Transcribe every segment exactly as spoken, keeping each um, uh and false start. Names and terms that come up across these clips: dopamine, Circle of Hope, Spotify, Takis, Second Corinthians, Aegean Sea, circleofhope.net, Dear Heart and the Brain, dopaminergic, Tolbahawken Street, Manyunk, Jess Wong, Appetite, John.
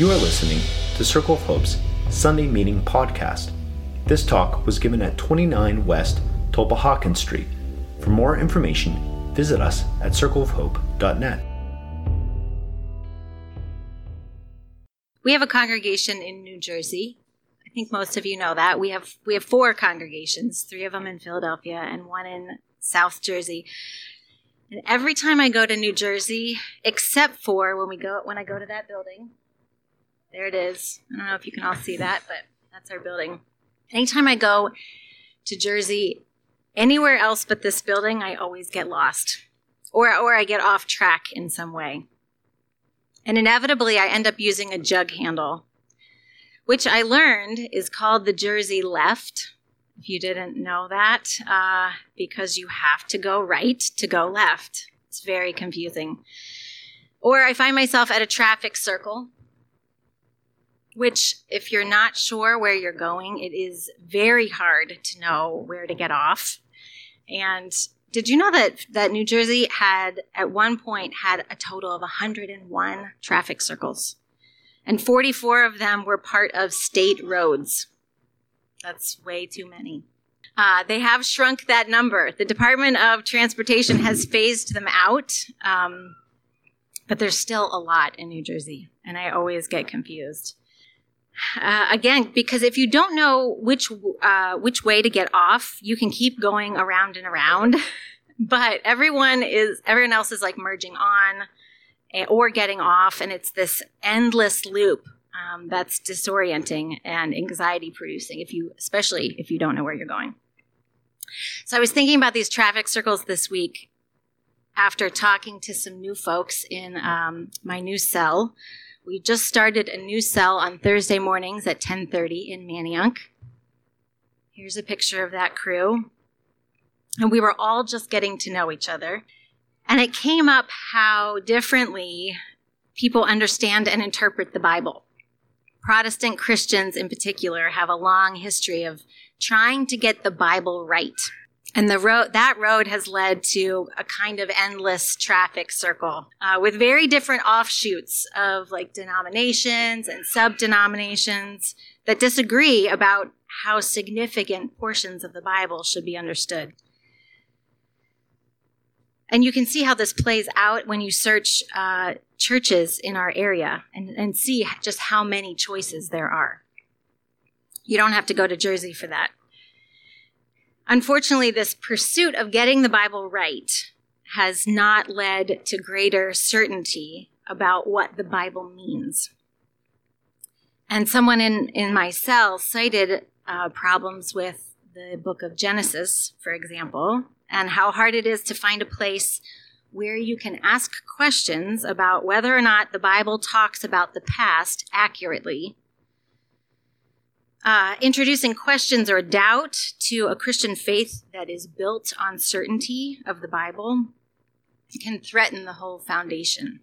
You are listening to Circle of Hope's Sunday Meeting Podcast. This talk was given at twenty-nine West Tolbahawken Street. For more information, visit us at circle of hope dot net. We have a congregation in New Jersey. I think most of you know that. We have we have four congregations, three of them in Philadelphia and one in South Jersey. And every time I go to New Jersey, except for when we go when I go to that building, there it is. I don't know if you can all see that, but that's our building. Anytime I go to Jersey, anywhere else but this building, I always get lost. Or, or I get off track in some way. And inevitably, I end up using a jug handle, which I learned is called the Jersey left, if you didn't know that, uh, because you have to go right to go left. It's very confusing. Or I find myself at a traffic circle, which if you're not sure where you're going, it is very hard to know where to get off. And did you know that, that New Jersey had, at one point, had a total of one hundred one traffic circles? And forty-four of them were part of state roads. That's way too many. Uh, they have shrunk that number. The Department of Transportation has phased them out, um, but there's still a lot in New Jersey, and I always get confused. Uh, again, because if you don't know which uh, which way to get off, you can keep going around and around. But everyone is everyone else is like merging on or getting off, and it's this endless loop um, that's disorienting and anxiety producing. If you, especially if you don't know where you're going. So I was thinking about these traffic circles this week after talking to some new folks in um, my new cell. We just started a new cell on Thursday mornings at ten thirty in Manyunk. Here's a picture of that crew. And we were all just getting to know each other. And it came up how differently people understand and interpret the Bible. Protestant Christians in particular have a long history of trying to get the Bible right. And the road, that road has led to a kind of endless traffic circle uh, with very different offshoots of like denominations and sub-denominations that disagree about how significant portions of the Bible should be understood. And you can see how this plays out when you search uh, churches in our area and, and see just how many choices there are. You don't have to go to Jersey for that. Unfortunately, this pursuit of getting the Bible right has not led to greater certainty about what the Bible means. And someone in, in my cell cited uh, problems with the book of Genesis, for example, and how hard it is to find a place where you can ask questions about whether or not the Bible talks about the past accurately. Uh, introducing questions or doubt to a Christian faith that is built on certainty of the Bible can threaten the whole foundation.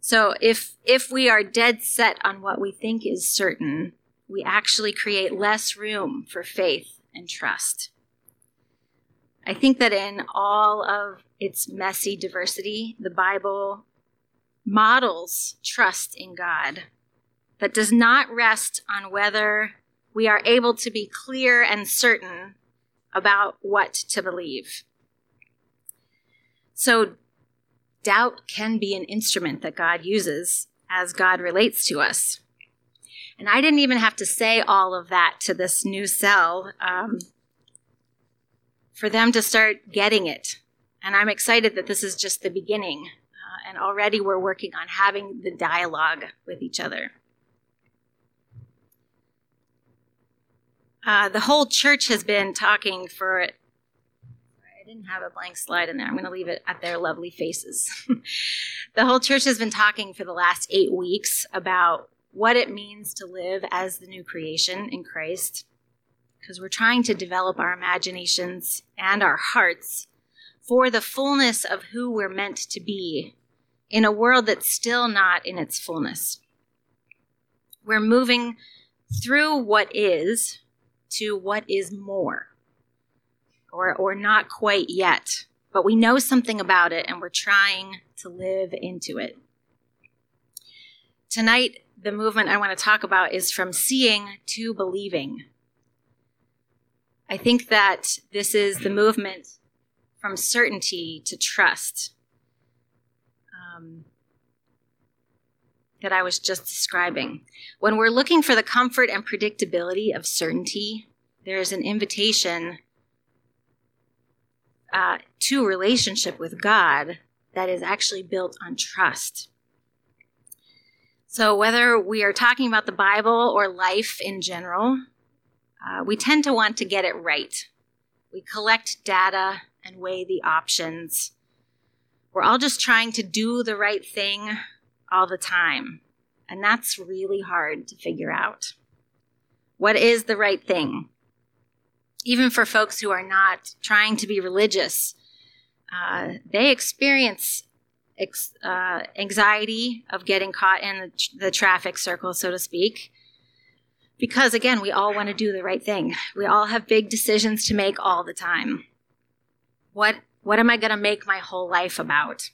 So if if we are dead set on what we think is certain, we actually create less room for faith and trust. I think that in all of its messy diversity, the Bible models trust in God that does not rest on whether we are able to be clear and certain about what to believe. So doubt can be an instrument that God uses as God relates to us. And I didn't even have to say all of that to this new cell um, for them to start getting it. And I'm excited that this is just the beginning. Uh, and already we're working on having the dialogue with each other. Uh, the whole church has been talking for, sorry, I didn't have a blank slide in there. I'm going to leave it at their lovely faces. The whole church has been talking for the last eight weeks about what it means to live as the new creation in Christ, because we're trying to develop our imaginations and our hearts for the fullness of who we're meant to be in a world that's still not in its fullness. We're moving through what is to what is more, or or not quite yet, but we know something about it and we're trying to live into it. Tonight, the movement I want to talk about is from seeing to believing. I think that this is the movement from certainty to trust um, that I was just describing. When we're looking for the comfort and predictability of certainty, there is an invitation uh, to relationship with God that is actually built on trust. So whether we are talking about the Bible or life in general, uh, we tend to want to get it right. We collect data and weigh the options. We're all just trying to do the right thing all the time. And that's really hard to figure out. What is the right thing? Even for folks who are not trying to be religious, uh, they experience Uh, anxiety of getting caught in the, tr- the traffic circle, so to speak, because, again, we all want to do the right thing. We all have big decisions to make all the time. What what am I going to make my whole life about?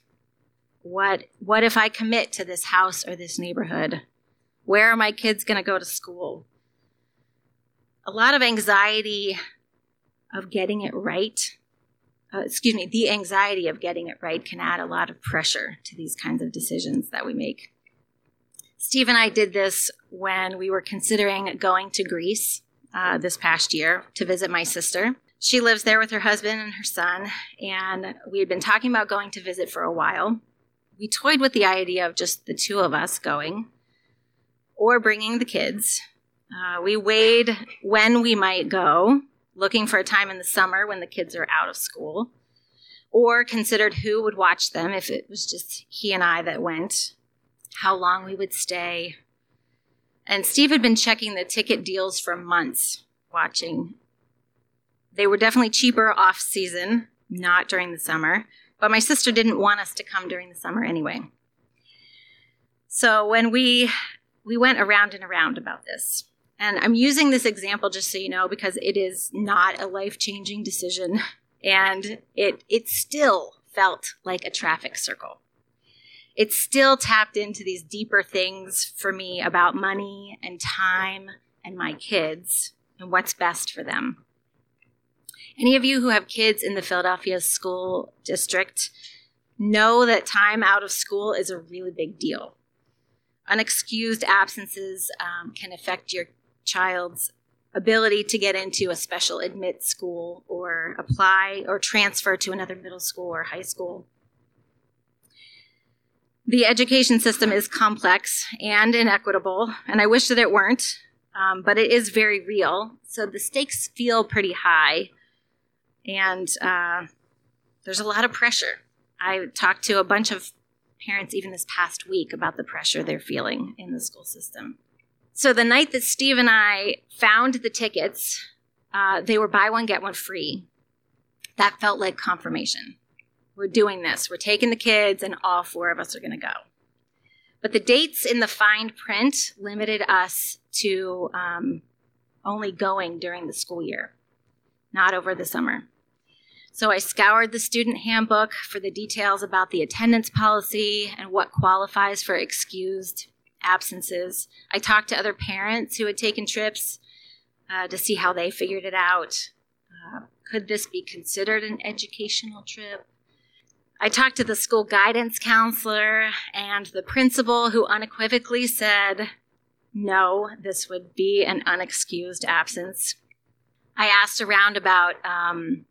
What what if I commit to this house or this neighborhood? Where are my kids going to go to school? A lot of anxiety of getting it right. Uh, excuse me, the anxiety of getting it right can add a lot of pressure to these kinds of decisions that we make. Steve and I did this when we were considering going to Greece uh, this past year to visit my sister. She lives there with her husband and her son, and we had been talking about going to visit for a while. We toyed with the idea of just the two of us going or bringing the kids. Uh, we weighed when we might go, looking for a time in the summer when the kids are out of school, or considered who would watch them if it was just he and I that went, how long we would stay. And Steve had been checking the ticket deals for months, watching. They were definitely cheaper off-season, not during the summer, but my sister didn't want us to come during the summer anyway. So when we we went around and around about this. And I'm using this example just so you know, because it is not a life-changing decision, and it it still felt like a traffic circle. It still tapped into these deeper things for me about money and time and my kids and what's best for them. Any of you who have kids in the Philadelphia school district know that time out of school is a really big deal. Unexcused absences um, can affect your child's ability to get into a special admit school or apply or transfer to another middle school or high school. The education system is complex and inequitable, and I wish that it weren't, um, but it is very real. So the stakes feel pretty high, and uh, there's a lot of pressure. I talked to a bunch of parents even this past week about the pressure they're feeling in the school system. So the night that Steve and I found the tickets, uh, they were buy one, get one free. That felt like confirmation. We're doing this. We're taking the kids, and all four of us are going to go. But the dates in the fine print limited us to um, only going during the school year, not over the summer. So I scoured the student handbook for the details about the attendance policy and what qualifies for excused absences. I talked to other parents who had taken trips uh, to see how they figured it out. Uh, could this be considered an educational trip? I talked to the school guidance counselor and the principal, who unequivocally said, no, this would be an unexcused absence. I asked around about um,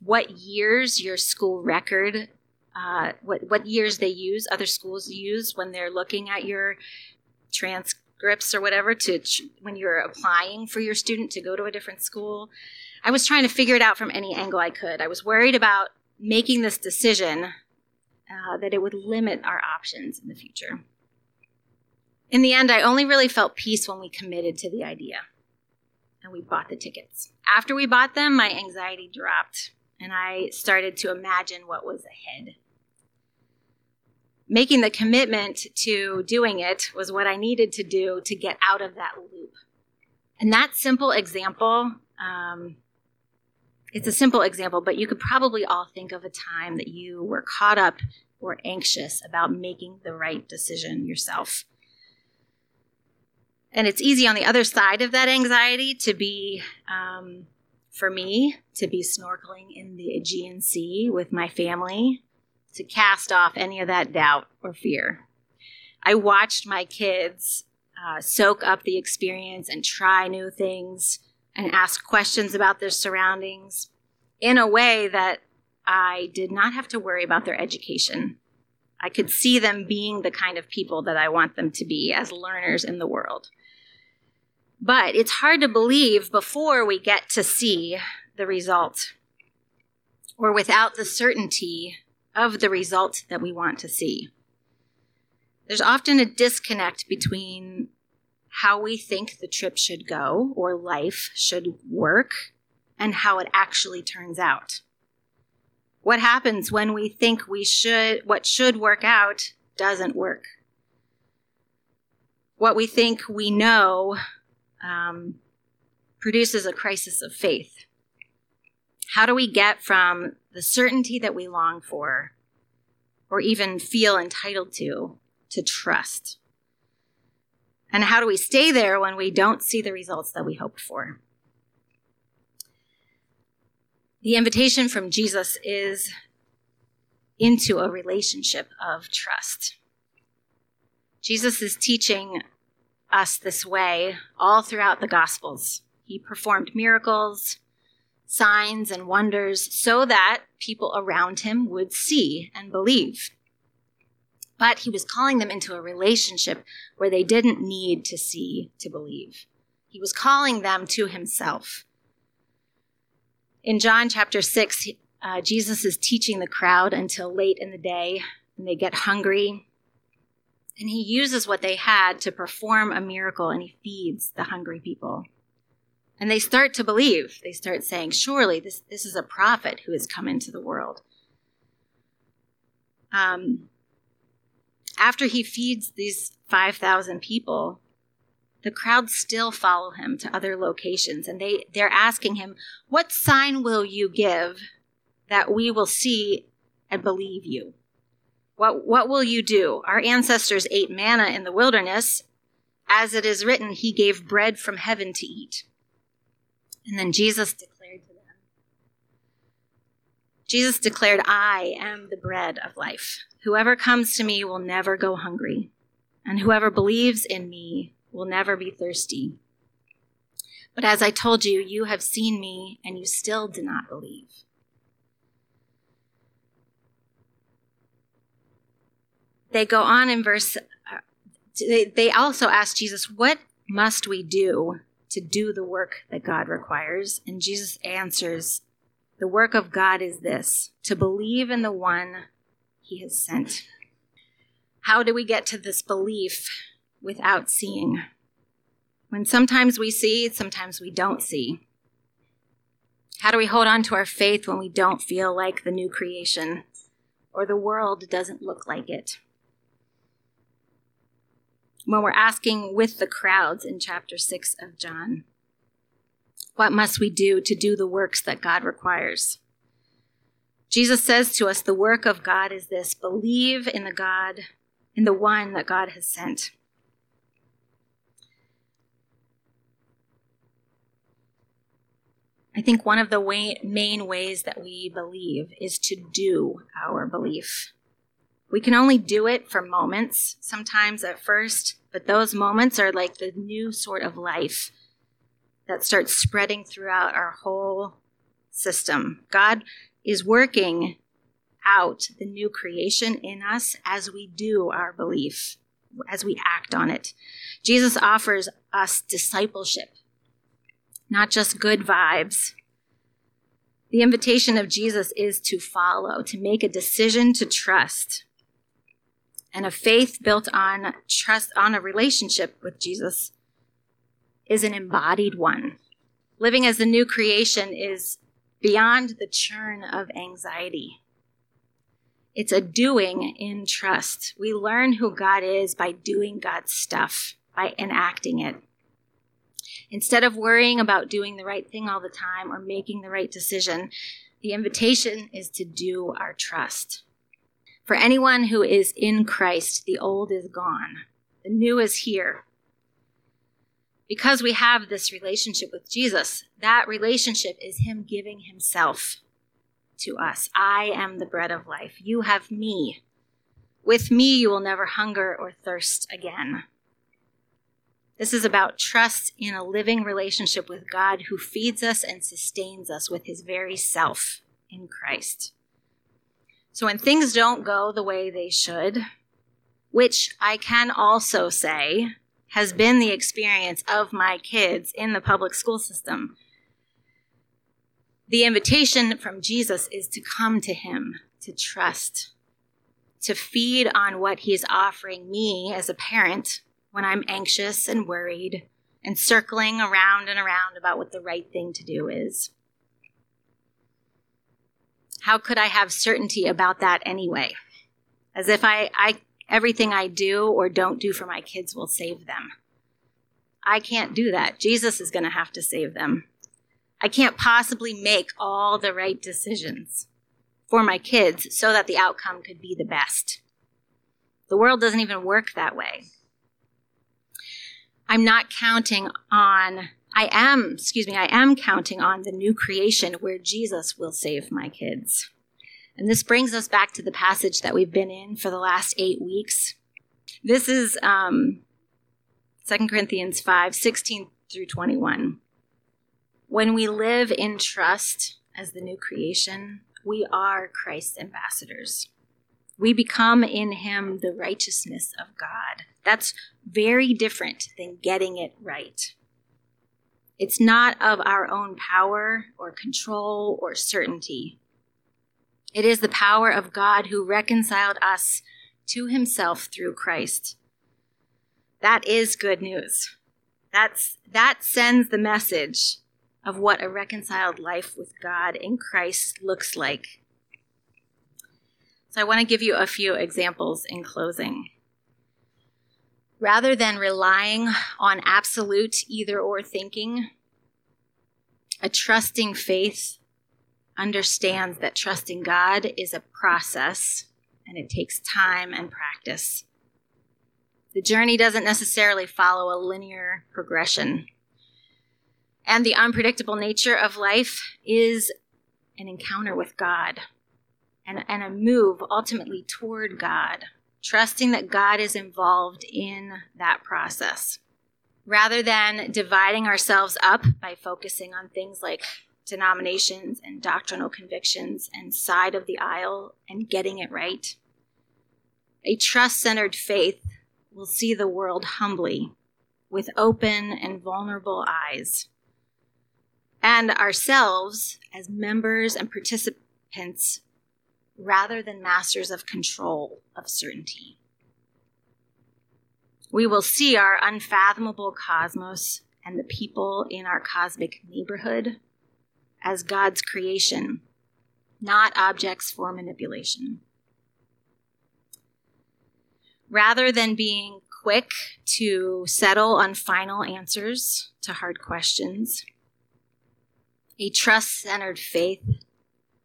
what years your school record Uh, what, what years they use, other schools use when they're looking at your transcripts or whatever, to ch- when you're applying for your student to go to a different school. I was trying to figure it out from any angle I could. I was worried about making this decision uh, that it would limit our options in the future. In the end, I only really felt peace when we committed to the idea and we bought the tickets. After we bought them, my anxiety dropped and I started to imagine what was ahead. Making the commitment to doing it was what I needed to do to get out of that loop. And that simple example, um, it's a simple example, but you could probably all think of a time that you were caught up or anxious about making the right decision yourself. And it's easy on the other side of that anxiety to be, um, for me, to be snorkeling in the Aegean Sea with my family, to cast off any of that doubt or fear. I watched my kids uh, soak up the experience and try new things and ask questions about their surroundings in a way that I did not have to worry about their education. I could see them being the kind of people that I want them to be as learners in the world. But it's hard to believe before we get to see the result, or without the certainty of the result that we want to see. There's often a disconnect between how we think the trip should go or life should work and how it actually turns out. What happens when we think we should, what should work out doesn't work. What we think we know um, produces a crisis of faith. How do we get from the certainty that we long for, or even feel entitled to, to trust? And how do we stay there when we don't see the results that we hoped for? The invitation from Jesus is into a relationship of trust. Jesus is teaching us this way all throughout the Gospels. He performed miracles, signs, and wonders so that people around him would see and believe. But he was calling them into a relationship where they didn't need to see to believe. He was calling them to himself. In John chapter six, uh, Jesus is teaching the crowd until late in the day, and they get hungry. And he uses what they had to perform a miracle, and he feeds the hungry people. And they start to believe. They start saying, surely this, this is a prophet who has come into the world. Um, after he feeds these five thousand people, the crowds still follow him to other locations, and they, they're asking him, what sign will you give that we will see and believe you? What, what will you do? Our ancestors ate manna in the wilderness. As it is written, he gave bread from heaven to eat. And then Jesus declared to them, Jesus declared, I am the bread of life. Whoever comes to me will never go hungry, and whoever believes in me will never be thirsty. But as I told you, you have seen me, and you still do not believe. They go on in verse, uh, they also ask Jesus, what must we do to do the work that God requires? And Jesus answers, the work of God is this, to believe in the one he has sent. How do we get to this belief without seeing? When sometimes we see, sometimes we don't see. How do we hold on to our faith when we don't feel like the new creation, or the world doesn't look like it? When we're asking with the crowds in chapter six of John, what must we do to do the works that God requires? Jesus says to us, the work of God is this, believe in the God, in the one that God has sent. I think one of the way, main ways that we believe is to do our belief. We can only do it for moments, sometimes at first, but those moments are like the new sort of life that starts spreading throughout our whole system. God is working out the new creation in us as we do our belief, as we act on it. Jesus offers us discipleship, not just good vibes. The invitation of Jesus is to follow, to make a decision to trust. And a faith built on trust, on a relationship with Jesus, is an embodied one. Living as the new creation is beyond the churn of anxiety. It's a doing in trust. We learn who God is by doing God's stuff, by enacting it. Instead of worrying about doing the right thing all the time or making the right decision, the invitation is to do our trust. For anyone who is in Christ, the old is gone. The new is here. because we have this relationship with Jesus, that relationship is him giving himself to us. I am the bread of life. You have me. With me, you will never hunger or thirst again. This is about trust in a living relationship with God who feeds us and sustains us with his very self in Christ. So when things don't go the way they should, which I can also say has been the experience of my kids in the public school system, the invitation from Jesus is to come to him, to trust, to feed on what he's offering me as a parent when I'm anxious and worried and circling around and around about what the right thing to do is. How could I have certainty about that anyway? As if I, I everything I do or don't do for my kids will save them. I can't do that. Jesus is going to have to save them. I can't possibly make all the right decisions for my kids so that the outcome could be the best. The world doesn't even work that way. I'm not counting on, I am, excuse me, I am counting on the new creation where Jesus will save my kids. And this brings us back to the passage that we've been in for the last eight weeks. This is um, Second Corinthians five, sixteen through twenty-one. When we live in trust as the new creation, we are Christ's ambassadors. We become in him the righteousness of God. That's very different than getting it right. It's not of our own power or control or certainty. It is the power of God who reconciled us to himself through Christ. That is good news. That's, that sends the message of what a reconciled life with God in Christ looks like. So I want to give you a few examples in closing. Rather than relying on absolute either-or thinking, a trusting faith understands that trusting God is a process and it takes time and practice. The journey doesn't necessarily follow a linear progression. And the unpredictable nature of life is an encounter with God. And, and a move ultimately toward God, trusting that God is involved in that process. Rather than dividing ourselves up by focusing on things like denominations and doctrinal convictions and side of the aisle and getting it right, a trust-centered faith will see the world humbly, with open and vulnerable eyes, and ourselves as members and participants rather than masters of control, of certainty. We will see our unfathomable cosmos and the people in our cosmic neighborhood as God's creation, not objects for manipulation. Rather than being quick to settle on final answers to hard questions, a trust-centered faith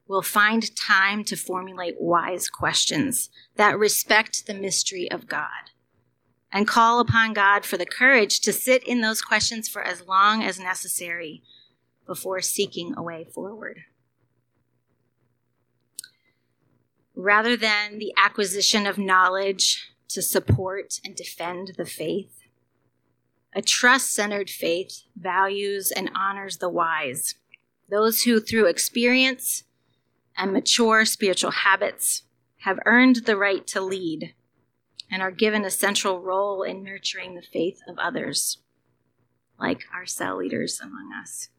will find time to formulate wise questions that respect the mystery of God and call upon God for the courage to sit in those questions for as long as necessary before seeking a way forward. Rather than the acquisition of knowledge to support and defend the faith, a trust-centered faith values and honors the wise, those who through experience and mature spiritual habits have earned the right to lead and are given a central role in nurturing the faith of others, like our cell leaders among us.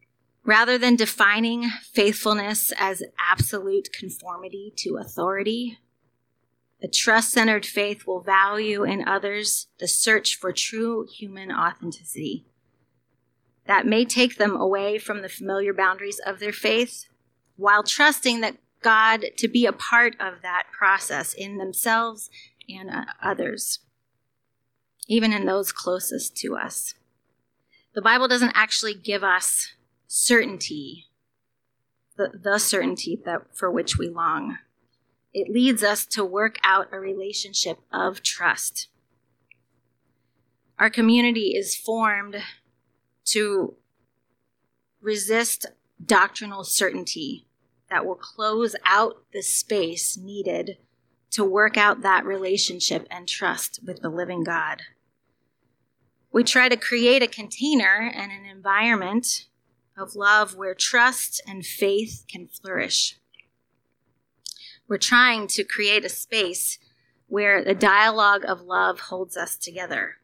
Rather than defining faithfulness as absolute conformity to authority, a trust-centered faith will value in others the search for true human authenticity. That may take them away from the familiar boundaries of their faith, while trusting that God to be a part of that process in themselves and others, even in those closest to us. The Bible doesn't actually give us certainty, the, the certainty that for which we long. It leads us to work out a relationship of trust. Our community is formed to resist doctrinal certainty that will close out the space needed to work out that relationship and trust with the living God. We try to create a container and an environment of love where trust and faith can flourish. We're trying to create a space where the dialogue of love holds us together,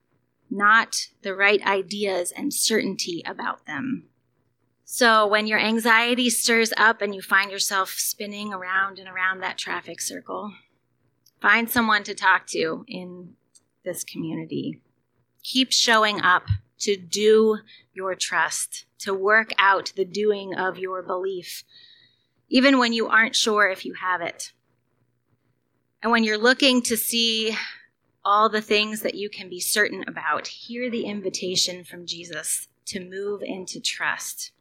not the right ideas and certainty about them. So when your anxiety stirs up and you find yourself spinning around and around that traffic circle, find someone to talk to in this community. Keep showing up to do your trust, to work out the doing of your belief, even when you aren't sure if you have it. And when you're looking to see all the things that you can be certain about, hear the invitation from Jesus to move into trust.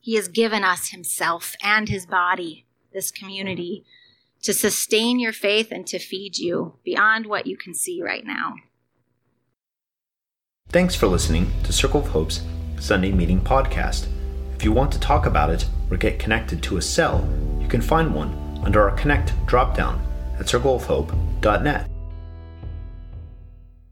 He has given us himself and his body, this community, to sustain your faith and to feed you beyond what you can see right now. Thanks for listening to Circle of Hope's Sunday Meeting Podcast. If you want to talk about it or get connected to a cell, you can find one under our Connect dropdown at circle of hope dot net.